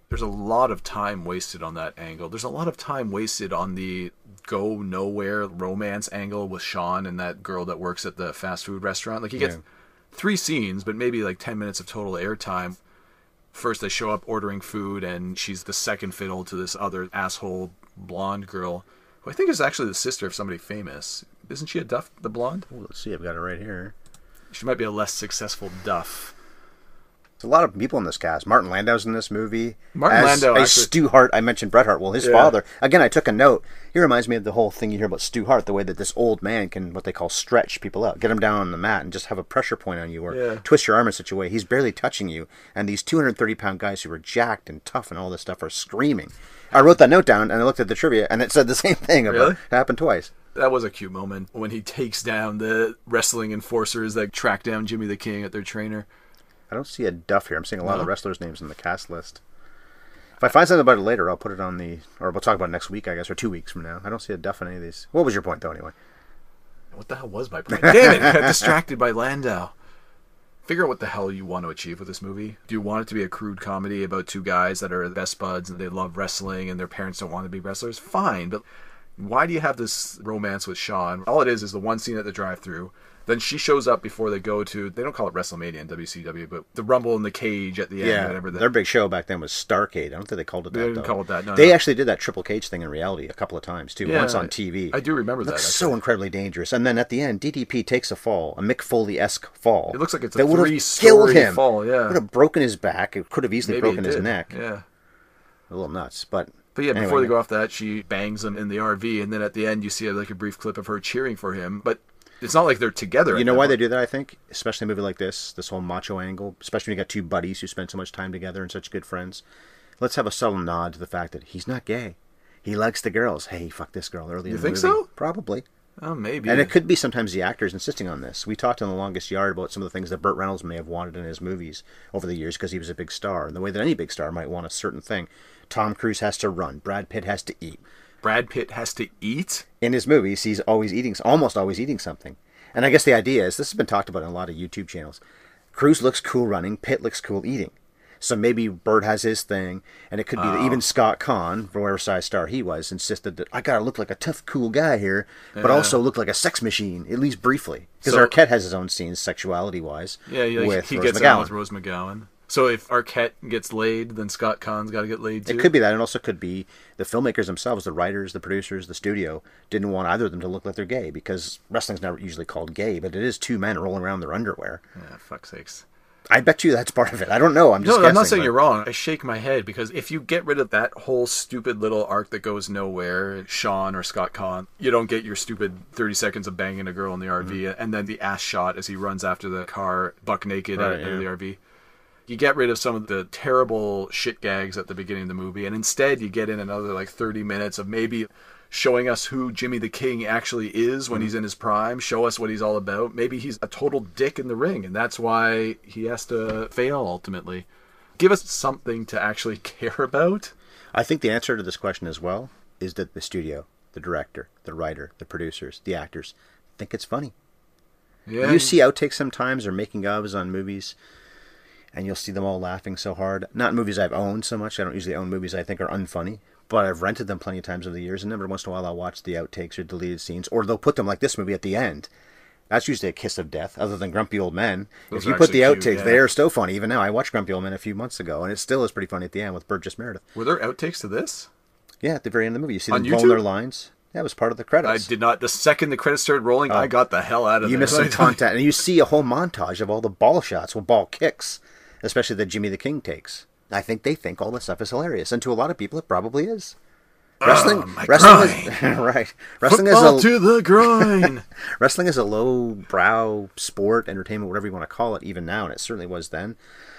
There's a lot of time wasted on that angle. There's a lot of time wasted on the go-nowhere romance angle with Sean and that girl that works at the fast food restaurant. Like, he gets yeah. three scenes, but maybe like ten minutes of total airtime. First, they show up ordering food, and she's the second fiddle to this other asshole blonde girl, who I think is actually the sister of somebody famous. Isn't she a Duff, the blonde? Ooh, let's see, I've got it right here. She might be a less successful Duff. There's a lot of people in this cast. Martin Landau's in this movie. Martin as, Landau. As actually, Stu Hart, I mentioned Bret Hart. Well, his yeah. father, again, I took a note. He reminds me of the whole thing you hear about Stu Hart, the way that this old man can, what they call, stretch people out, get them down on the mat and just have a pressure point on you or yeah. twist your arm in such a way. He's barely touching you. And these two hundred thirty pound guys who are jacked and tough and all this stuff are screaming. I wrote that note down and I looked at the trivia and it said the same thing. About, really? It happened twice. That was a cute moment when he takes down the wrestling enforcers that track down Jimmy the King at their trainer. I don't see a Duff here. I'm seeing a lot no. of the wrestlers' names in the cast list. If I find something about it later, I'll put it on the... Or we'll talk about it next week, I guess, or two weeks from now. I don't see a Duff in any of these. What was your point, though, anyway? What the hell was my point? Damn it! I got distracted by Landau. Figure out what the hell you want to achieve with this movie. Do you want it to be a crude comedy about two guys that are best buds and they love wrestling and their parents don't want to be wrestlers? Fine, but why do you have this romance with Sean? All it is is the one scene at the drive-thru. Then she shows up before they go to, they don't call it WrestleMania in W C W, but the Rumble in the cage at the end. Yeah, whatever that. Their big show back then was Starcade. I don't think they called it that, They didn't though. call it that, no. They no. actually did that triple cage thing in reality a couple of times, too, yeah, once on T V. I do remember it that. It looks actually. so incredibly dangerous. And then at the end, D D P takes a fall, a Mick Foley-esque fall. It looks like it's a three-story fall, yeah. It would have broken his back. It could have easily Maybe broken his neck. Yeah. A little nuts, but... But yeah, anyway, before they go off that, she bangs him in the R V, and then at the end, you see like a brief clip of her cheering for him, but... It's not like they're together. You know why moment. they do that, I think? Especially in a movie like this, this whole macho angle, especially when you got two buddies who spend so much time together and such good friends. Let's have a subtle nod to the fact that he's not gay. He likes the girls. Hey, fuck this girl early you in the movie. You think so? Probably. Oh, maybe. And it could be sometimes the actors insisting on this. We talked in The Longest Yard about some of the things that Burt Reynolds may have wanted in his movies over the years because he was a big star, and the way that any big star might want a certain thing. Tom Cruise has to run. Brad Pitt has to eat. Brad Pitt has to eat? In his movies, he's always eating, almost always eating something. And I guess the idea is, this has been talked about in a lot of YouTube channels, Cruise looks cool running, Pitt looks cool eating. So maybe Burt has his thing, and it could be oh. that even Scott Caan, whatever size star he was, insisted that, I gotta look like a tough, cool guy here, but yeah. also look like a sex machine, at least briefly. Because so, Arquette has his own scenes, sexuality-wise, yeah, yeah, with he Rose gets McGowan. Out with Rose McGowan. So if Arquette gets laid, then Scott Caan's got to get laid too? It could be that. It also could be the filmmakers themselves, the writers, the producers, the studio, didn't want either of them to look like they're gay because wrestling's not usually called gay, but it is two men rolling around in their underwear. Yeah, fuck's sakes. I bet you that's part of it. I don't know. I'm just no, guessing. No, I'm not saying but... you're wrong. I shake my head because if you get rid of that whole stupid little arc that goes nowhere, Sean or Scott Caan, you don't get your stupid thirty seconds of banging a girl in the R V mm-hmm. and then the ass shot as he runs after the car buck naked right, in yeah. the R V. You get rid of some of the terrible shit gags at the beginning of the movie, and instead you get in another like thirty minutes of maybe showing us who Jimmy the King actually is when mm-hmm. he's in his prime, show us what he's all about. Maybe he's a total dick in the ring, and that's why he has to fail ultimately. Give us something to actually care about. I think the answer to this question as well is that the studio, the director, the writer, the producers, the actors think it's funny. Yeah. You see outtakes sometimes or making ofs on movies, and you'll see them all laughing so hard. Not movies I've owned so much. I don't usually own movies I think are unfunny. But I've rented them plenty of times over the years. And every once in a while I'll watch the outtakes or deleted scenes. Or they'll put them like this movie at the end. That's usually a kiss of death, other than Grumpy Old Men. Those if you put the outtakes, cute, yeah. they are still funny. Even now, I watched Grumpy Old Men a few months ago. And it still is pretty funny at the end with Burgess Meredith. Were there outtakes to this? Yeah, at the very end of the movie. You see them blowing their lines. That was part of the credits. I did not. The second the credits started rolling, oh. I got the hell out of there. You missed some content. And you see a whole montage of all the ball shots, well, ball kicks, especially that Jimmy the King takes. I think they think all this stuff is hilarious. And to a lot of people, it probably is. Wrestling, oh, wrestling is, right. Wrestling Football is a, to the groin. Wrestling is a low-brow sport, entertainment, whatever you want to call it, even now, and it certainly was then.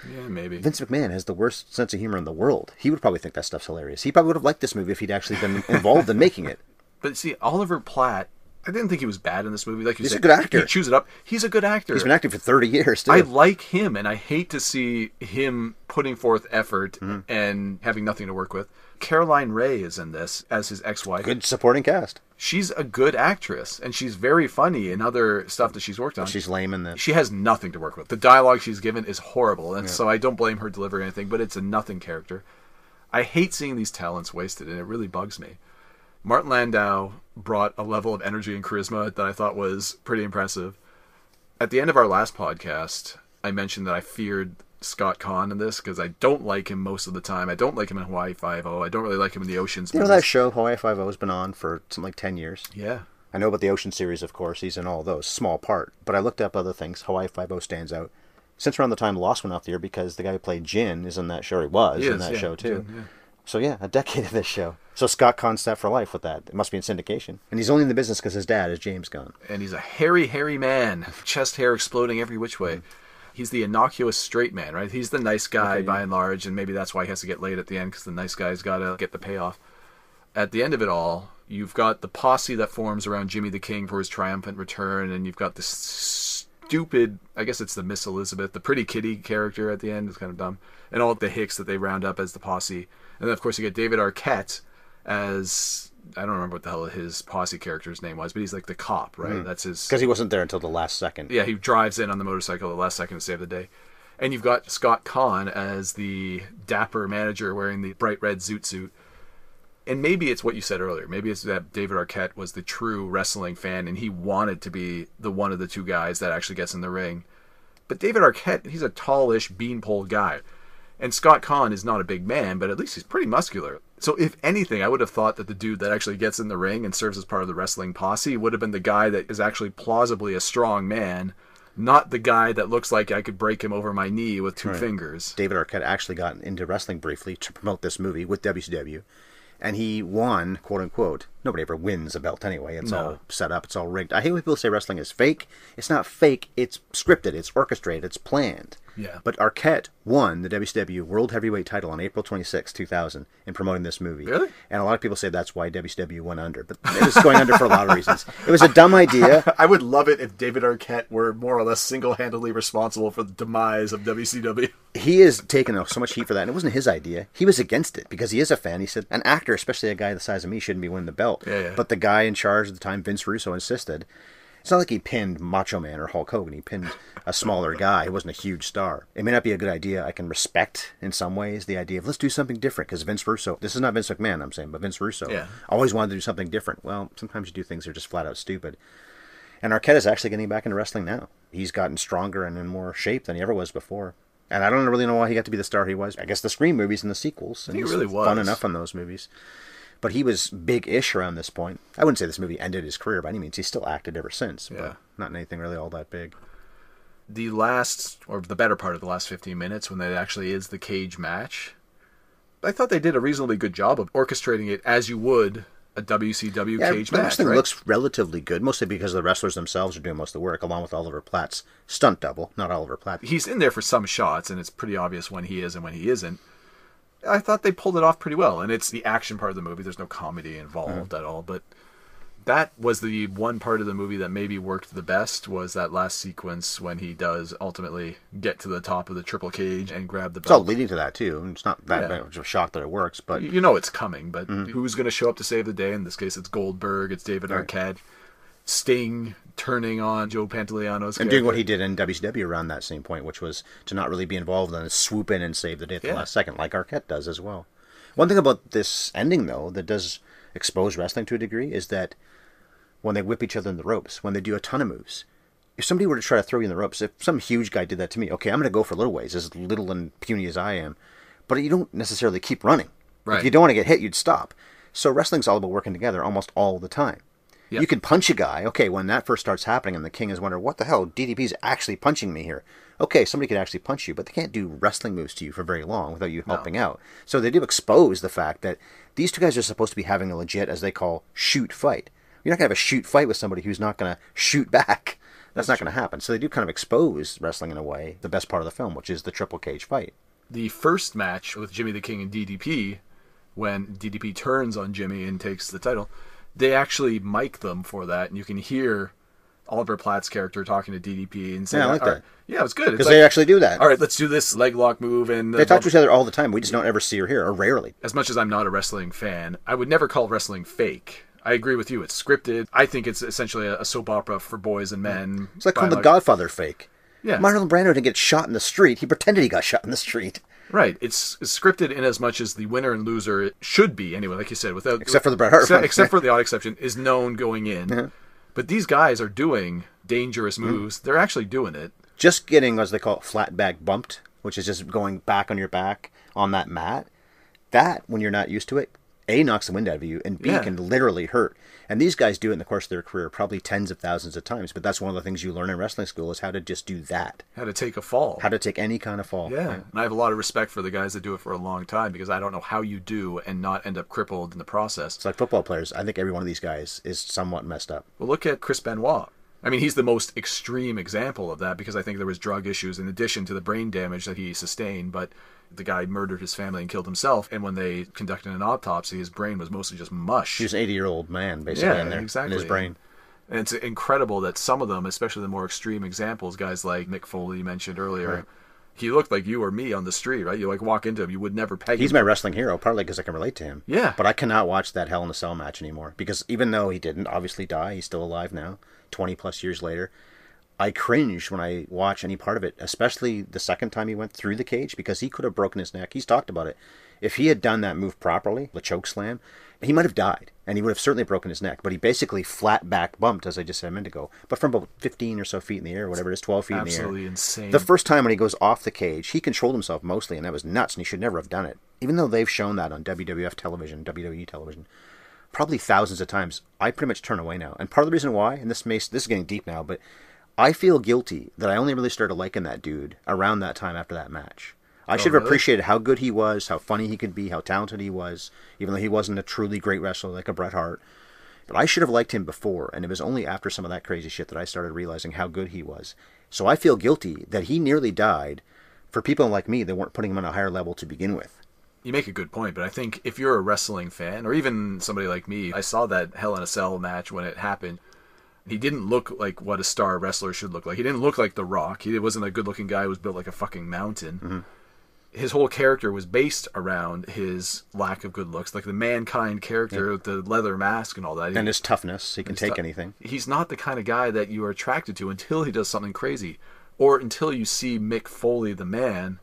Yeah, maybe. Vince McMahon has the worst sense of humor in the world. He would probably think that stuff's hilarious. He probably would have liked this movie if he'd actually been involved in making it. But see, Oliver Platt, I didn't think he was bad in this movie. Like you He's said, a good actor. He chews it up. He's a good actor. He's been acting for thirty years, too. I like him, and I hate to see him putting forth effort mm. and having nothing to work with. Caroline Ray is in this as his ex-wife. Good supporting cast. She's a good actress, and she's very funny in other stuff that she's worked on. Well, she's lame in this. She has nothing to work with. The dialogue she's given is horrible, and yeah. so I don't blame her delivering anything, but it's a nothing character. I hate seeing these talents wasted, and it really bugs me. Martin Landau brought a level of energy and charisma that I thought was pretty impressive. At the end of our last podcast, I mentioned that I feared Scott Caan in this because I don't like him most of the time. I don't like him in Hawaii Five-O. I don't really like him in the Oceans. You know that show, Hawaii Five-O, has been on for something like ten years? Yeah. I know about the Ocean series, of course. He's in all those, small part. But I looked up other things. Hawaii Five-O stands out. Since around the time Lost went off the air, because the guy who played Jin is in that show. He was he in is, that yeah, show, too. Jin, yeah. So, yeah, a decade of this show. So Scott Caan's set for life with that. It must be in syndication. And he's only in the business because his dad is James Caan. And he's a hairy, hairy man. Chest hair exploding every which way. Mm. He's the innocuous straight man, right? He's the nice guy okay, by yeah. and large, and maybe that's why he has to get laid at the end because the nice guy's got to get the payoff. At the end of it all, you've got the posse that forms around Jimmy the King for his triumphant return, and you've got this stupid, I guess it's the Miss Elizabeth, the pretty kitty character at the end. It's kind of dumb. And all the hicks that they round up as the posse. And then, of course, you get David Arquette as... I don't remember what the hell his posse character's name was, but he's like the cop, right? Mm. That's his... Because he wasn't there until the last second. Yeah, he drives in on the motorcycle the last second to save the day. And you've got Scott Caan as the dapper manager wearing the bright red zoot suit. And maybe it's what you said earlier. Maybe it's that David Arquette was the true wrestling fan and he wanted to be the one of the two guys that actually gets in the ring. But David Arquette, he's a tallish, beanpole guy. And Scott Caan is not a big man, but at least he's pretty muscular. So if anything, I would have thought that the dude that actually gets in the ring and serves as part of the wrestling posse would have been the guy that is actually plausibly a strong man, not the guy that looks like I could break him over my knee with two right. fingers. David Arquette actually got into wrestling briefly to promote this movie with W C W, and he won, quote-unquote. Nobody ever wins a belt anyway. It's no. all set up. It's all rigged. I hate when people say wrestling is fake. It's not fake. It's scripted. It's orchestrated. It's planned. Yeah. But Arquette won the W C W World Heavyweight title on April twenty-sixth, two thousand, in promoting this movie. Really? And a lot of people say that's why W C W went under. But it was going under for a lot of reasons. It was a dumb idea. I would love it if David Arquette were more or less single-handedly responsible for the demise of W C W. He has taken so much heat for that. And it wasn't his idea. He was against it because he is a fan. He said, an actor, especially a guy the size of me, shouldn't be winning the belt. Yeah, yeah. But the guy in charge at the time, Vince Russo, insisted. It's not like he pinned Macho Man or Hulk Hogan. He pinned a smaller guy who wasn't a huge star. It may not be a good idea. I can respect, in some ways, the idea of let's do something different. Because Vince Russo, this is not Vince McMahon, I'm saying, but Vince Russo yeah. always wanted to do something different. Well, sometimes you do things that are just flat out stupid. And Arquette is actually getting back into wrestling now. He's gotten stronger and in more shape than he ever was before. And I don't really know why he got to be the star he was. I guess the Scream movies and the sequels. And he really was. Fun enough on those movies. But he was big-ish around this point. I wouldn't say this movie ended his career by any means. He's still acted ever since, yeah. but not in anything really all that big. The last, or the better part of the last fifteen minutes, when that actually is the cage match, I thought they did a reasonably good job of orchestrating it as you would a W C W yeah, cage match. This thing right? looks relatively good, mostly because the wrestlers themselves are doing most of the work, along with Oliver Platt's stunt double, not Oliver Platt. He's in there for some shots, and it's pretty obvious when he is and when he isn't. I thought they pulled it off pretty well, and it's the action part of the movie. There's no comedy involved uh-huh. at all, but that was the one part of the movie that maybe worked the best was that last sequence when he does ultimately get to the top of the triple cage and grab the belt. It's all leading to that, too. It's not that yeah. much of a shock that it works, but... You know it's coming, but mm-hmm. who's going to show up to save the day? In this case, it's Goldberg, it's David right. Arquette, Sting... turning on Joe Pantoliano's character. And doing what he did in W C W around that same point, which was to not really be involved and swoop in and save the day at the yeah. last second, like Arquette does as well. One thing about this ending, though, that does expose wrestling to a degree is that when they whip each other in the ropes, when they do a ton of moves, if somebody were to try to throw you in the ropes, if some huge guy did that to me, okay, I'm going to go for a little ways, as little and puny as I am, but you don't necessarily keep running. Right. If you don't want to get hit, you'd stop. So wrestling's all about working together almost all the time. Yep. You can punch a guy. Okay, when that first starts happening and the king is wondering, what the hell, D D P's actually punching me here. Okay, somebody could actually punch you, but they can't do wrestling moves to you for very long without you helping no. out. So they do expose the fact that these two guys are supposed to be having a legit, as they call, shoot fight. You're not going to have a shoot fight with somebody who's not going to shoot back. That's, That's not going to happen. So they do kind of expose wrestling in a way, the best part of the film, which is the triple cage fight. The first match with Jimmy the King and D D P, when D D P turns on Jimmy and takes the title, they actually mic them for that, and you can hear Oliver Platt's character talking to D D P and saying, yeah, I like that. Right, yeah, it was good. Because like, they actually do that. All right, let's do this leg lock move. And They uh, talk to each other all the time. We just don't ever see or hear, or rarely. As much as I'm not a wrestling fan, I would never call wrestling fake. I agree with you. It's scripted. I think it's essentially a soap opera for boys and men. It's like calling The Godfather fake. Yeah. Marlon Brando didn't get shot in the street. He pretended he got shot in the street. Right. It's, it's scripted in as much as the winner and loser should be anyway, like you said. without Except for the Bret Hart Except, except for the odd exception, is known going in. Mm-hmm. But these guys are doing dangerous moves. Mm-hmm. They're actually doing it. Just getting, as they call it, flat back bumped, which is just going back on your back on that mat. That, when you're not used to it, A, knocks the wind out of you, and B, yeah. can literally hurt. And these guys do it in the course of their career probably tens of thousands of times, but that's one of the things you learn in wrestling school is how to just do that. How to take a fall. How to take any kind of fall. Yeah, yeah. And I have a lot of respect for the guys that do it for a long time, because I don't know how you do and not end up crippled in the process. It's like football players. I think every one of these guys is somewhat messed up. Well, look at Chris Benoit. I mean, he's the most extreme example of that, because I think there was drug issues in addition to the brain damage that he sustained, but the guy murdered his family and killed himself, and when they conducted an autopsy, his brain was mostly just mush. He was an eighty-year-old man, basically, yeah, in there, exactly. in his brain. And it's incredible that some of them, especially the more extreme examples, guys like Mick Foley you mentioned earlier, right. He looked like you or me on the street, right? You like walk into him, you would never peg him. He's my wrestling hero, partly because I can relate to him. Yeah. But I cannot watch that Hell in a Cell match anymore, because even though he didn't obviously die, he's still alive now, twenty-plus years later. I cringe when I watch any part of it, especially the second time he went through the cage, because he could have broken his neck. He's talked about it. If he had done that move properly, the choke slam, he might have died, and he would have certainly broken his neck. But he basically flat back bumped, as I just said a minute ago, but from about fifteen or so feet in the air, whatever it is, twelve feet in the air. Absolutely insane. The first time when he goes off the cage, he controlled himself mostly, and that was nuts, and he should never have done it. Even though they've shown that on W W F television, W W E television, probably thousands of times, I pretty much turn away now. And part of the reason why, and this may this is getting deep now, but I feel guilty that I only really started liking that dude around that time after that match. I oh, should have really? appreciated how good he was, how funny he could be, how talented he was, even though he wasn't a truly great wrestler like a Bret Hart. But I should have liked him before, and it was only after some of that crazy shit that I started realizing how good he was. So I feel guilty that he nearly died for people like me that weren't putting him on a higher level to begin with. You make a good point, but I think if you're a wrestling fan, or even somebody like me, I saw that Hell in a Cell match when it happened. He didn't look like what a star wrestler should look like. He didn't look like The Rock. He wasn't a good-looking guy who was built like a fucking mountain. Mm-hmm. His whole character was based around his lack of good looks, like the Mankind character yeah. with the leather mask and all that. And he, his toughness. He can take tu- anything. He's not the kind of guy that you are attracted to until he does something crazy, or until you see Mick Foley, the man,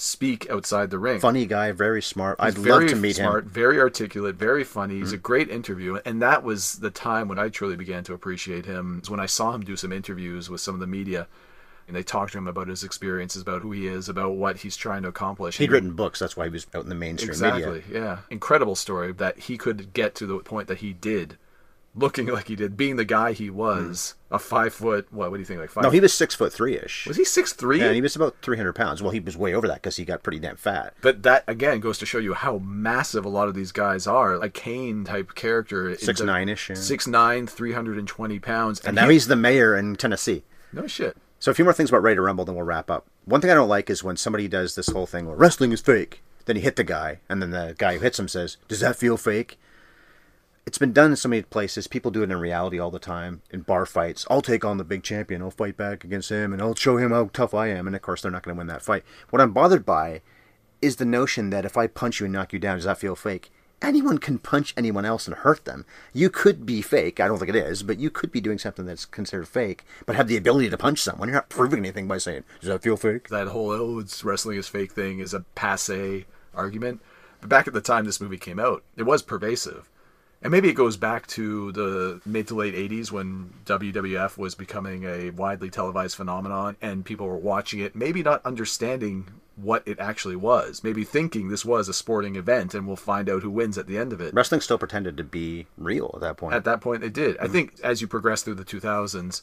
speak outside the ring. Funny guy, very smart. He's I'd very love to meet smart, him. Very articulate, very funny. He's mm-hmm. a great interview. And that was the time when I truly began to appreciate him, is when I saw him do some interviews with some of the media. And they talked to him about his experiences, about who he is, about what he's trying to accomplish. He'd written books. That's why he was out in the mainstream exactly, media. Exactly, yeah. Incredible story that he could get to the point that he did, looking like he did, being the guy he was, mm. a five foot, what, what do you think, like five? No, he was six foot three-ish. Was he six three? Yeah, and he was about three hundred pounds. Well, he was way over that because he got pretty damn fat. But that, again, goes to show you how massive a lot of these guys are. A Kane-type character. Six nine-ish, yeah. Six nine, three hundred twenty pounds. And, and now he, he's the mayor in Tennessee. No shit. So a few more things about Ready to Rumble, then we'll wrap up. One thing I don't like is when somebody does this whole thing, well, wrestling is fake. Then he hit the guy, and then the guy who hits him says, does that feel fake? It's been done in so many places. People do it in reality all the time, in bar fights. I'll take on the big champion. I'll fight back against him, and I'll show him how tough I am. And, of course, they're not going to win that fight. What I'm bothered by is the notion that if I punch you and knock you down, does that feel fake? Anyone can punch anyone else and hurt them. You could be fake. I don't think it is, but you could be doing something that's considered fake, but have the ability to punch someone. You're not proving anything by saying, does that feel fake? That whole, oh, it's wrestling is fake thing is a passe argument. But back at the time this movie came out, it was pervasive. And maybe it goes back to the mid to late eighties when W W F was becoming a widely televised phenomenon and people were watching it, maybe not understanding what it actually was. Maybe thinking this was a sporting event and we'll find out who wins at the end of it. Wrestling still pretended to be real at that point. At that point, it did. Mm-hmm. I think as you progress through the two thousands,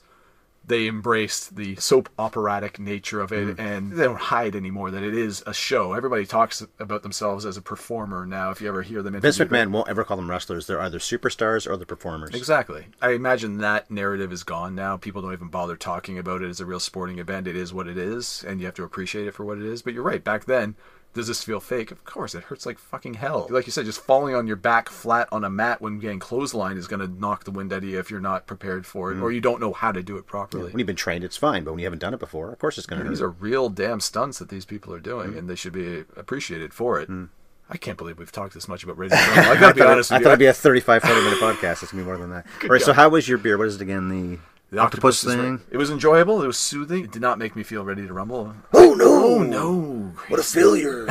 they embraced the soap operatic nature of it, mm. and they don't hide anymore that it is a show. Everybody talks about themselves as a performer now, if you ever hear them. Vince McMahon won't ever call them wrestlers. They're either superstars or they're performers. Exactly. I imagine that narrative is gone now. People don't even bother talking about it as a real sporting event. It is what it is, and you have to appreciate it for what it is. But you're right. Back then, does this feel fake? Of course. It hurts like fucking hell. Like you said, just falling on your back flat on a mat when getting clotheslined is going to knock the wind out of you if you're not prepared for it, mm. or you don't know how to do it properly. Yeah. When you've been trained, it's fine, but when you haven't done it before, of course it's going to hurt. These are real damn stunts that these people are doing, mm. and they should be appreciated for it. Mm. I can't believe we've talked this much about Ready to Rumble. I've got to be honest with you. I thought it'd be a thirty-five, forty minute podcast. It's going to be more than that. Good All right, God. So how was your beer? What is it again? The, the octopus, octopus thing? It was enjoyable. It was soothing. It did not make me feel ready to rumble. Oh, no. Oh, no. What a failure.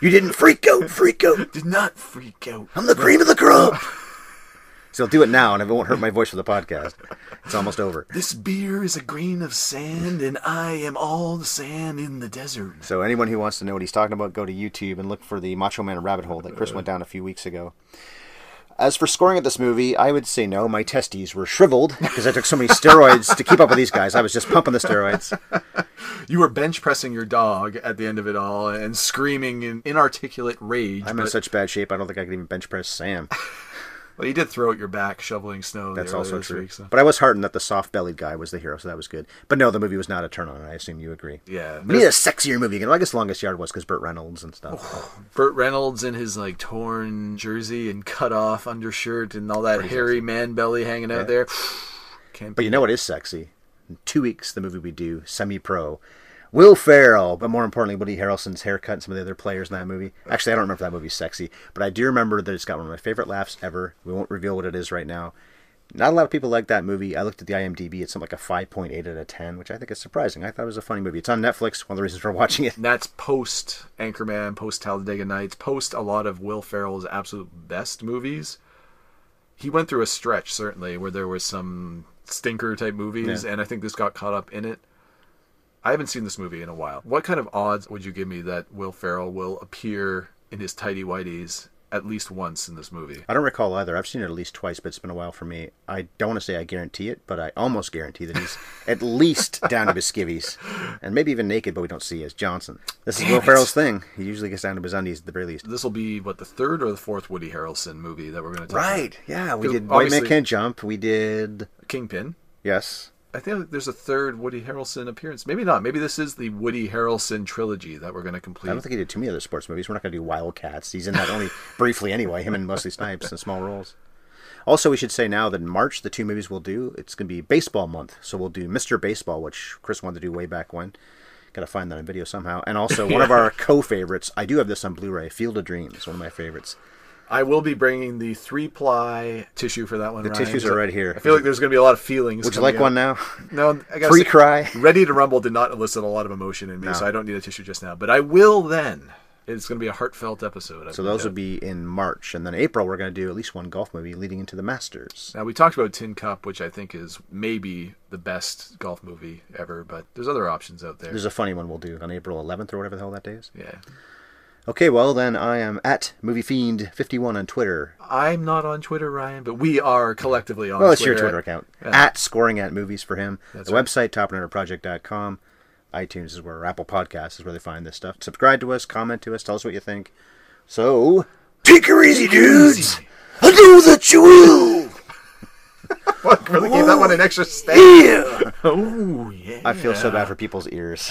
You didn't freak out. Freak out. Did not freak out. I'm the cream of the crop. So I'll do it now, and it won't hurt my voice for the podcast. It's almost over. This beer is a grain of sand, and I am all the sand in the desert. So anyone who wants to know what he's talking about, go to YouTube and look for the Macho Man rabbit hole that Chris went down a few weeks ago. As for scoring at this movie, I would say no. My testes were shriveled because I took so many steroids to keep up with these guys. I was just pumping the steroids. You were bench pressing your dog at the end of it all and screaming in inarticulate rage. I'm but... in such bad shape, I don't think I could even bench press Sam. Well, you did throw at your back shoveling snow. That's also true. Week, so. But I was heartened that the soft-bellied guy was the hero, so that was good. But no, the movie was not a turn-on, and I assume you agree. Yeah. We need a sexier movie. Well, I guess Longest Yard was because Burt Reynolds and stuff. Oh, Burt Reynolds in his like torn jersey and cut-off undershirt and all that Pretty hairy sexy. Man belly hanging out yeah. there. Can't but you know what is sexy? In two weeks, the movie we do, Semi-Pro. Will Ferrell, but more importantly, Woody Harrelson's haircut and some of the other players in that movie. Actually, I don't remember if that movie's sexy, but I do remember that it's got one of my favorite laughs ever. We won't reveal what it is right now. Not a lot of people like that movie. I looked at the I M D B. It's something like a five point eight out of ten, which I think is surprising. I thought it was a funny movie. It's on Netflix, one of the reasons we're watching it. That's post-Anchorman, post-Talladega Nights, post a lot of Will Ferrell's absolute best movies. He went through a stretch, certainly, where there were some stinker-type movies, yeah. and I think this got caught up in it. I haven't seen this movie in a while. What kind of odds would you give me that Will Ferrell will appear in his tighty-whities at least once in this movie? I don't recall either. I've seen it at least twice, but it's been a while for me. I don't want to say I guarantee it, but I almost guarantee that he's at least down to his skivvies. And maybe even naked, but we don't see as Johnson. This Damn is Will it. Ferrell's thing. He usually gets down to his undies at the very least. This will be, what, the third or the fourth Woody Harrelson movie that we're going to talk Right, about. Yeah. We did White Man Can't Jump. We did... Kingpin. Yes. I think there's a third Woody Harrelson appearance. Maybe not. Maybe this is the Woody Harrelson trilogy that we're going to complete. I don't think he did too many other sports movies. We're not going to do Wildcats. He's in that only briefly anyway, him and Wesley Snipes in small roles. Also, we should say now that in March, the two movies we'll do, it's going to be baseball month. So we'll do Mister Baseball, which Chris wanted to do way back when. Got to find that on video somehow. And also, one yeah. of our co-favorites, I do have this on Blu-ray, Field of Dreams, one of my favorites. I will be bringing the three-ply tissue for that one, The Ryan. tissues are right here. I feel like there's going to be a lot of feelings. Would you like out. one now? No, I got Pre-cry. Ready to Rumble did not elicit a lot of emotion in me, no. so I don't need a tissue just now. But I will then. It's going to be a heartfelt episode. I so those will be in March. And then April, we're going to do at least one golf movie leading into the Masters. Now, we talked about Tin Cup, which I think is maybe the best golf movie ever, but there's other options out there. There's a funny one we'll do on April eleventh or whatever the hell that day is. Yeah. Okay, well, then I am at Movie Fiend fifty-one on Twitter. I'm not on Twitter, Ryan, but we are collectively on Twitter. Well, it's Twitter. Your Twitter account. Yeah. At Scoring at Movies for him. That's the right. website, top runner project dot com. iTunes is where, Apple Podcasts is where they find this stuff. Subscribe to us, comment to us, tell us what you think. So, take her easy, dudes! I know that you will! Well, really oh, gave that one an extra step. Yeah. Oh, yeah. I feel so bad for people's ears.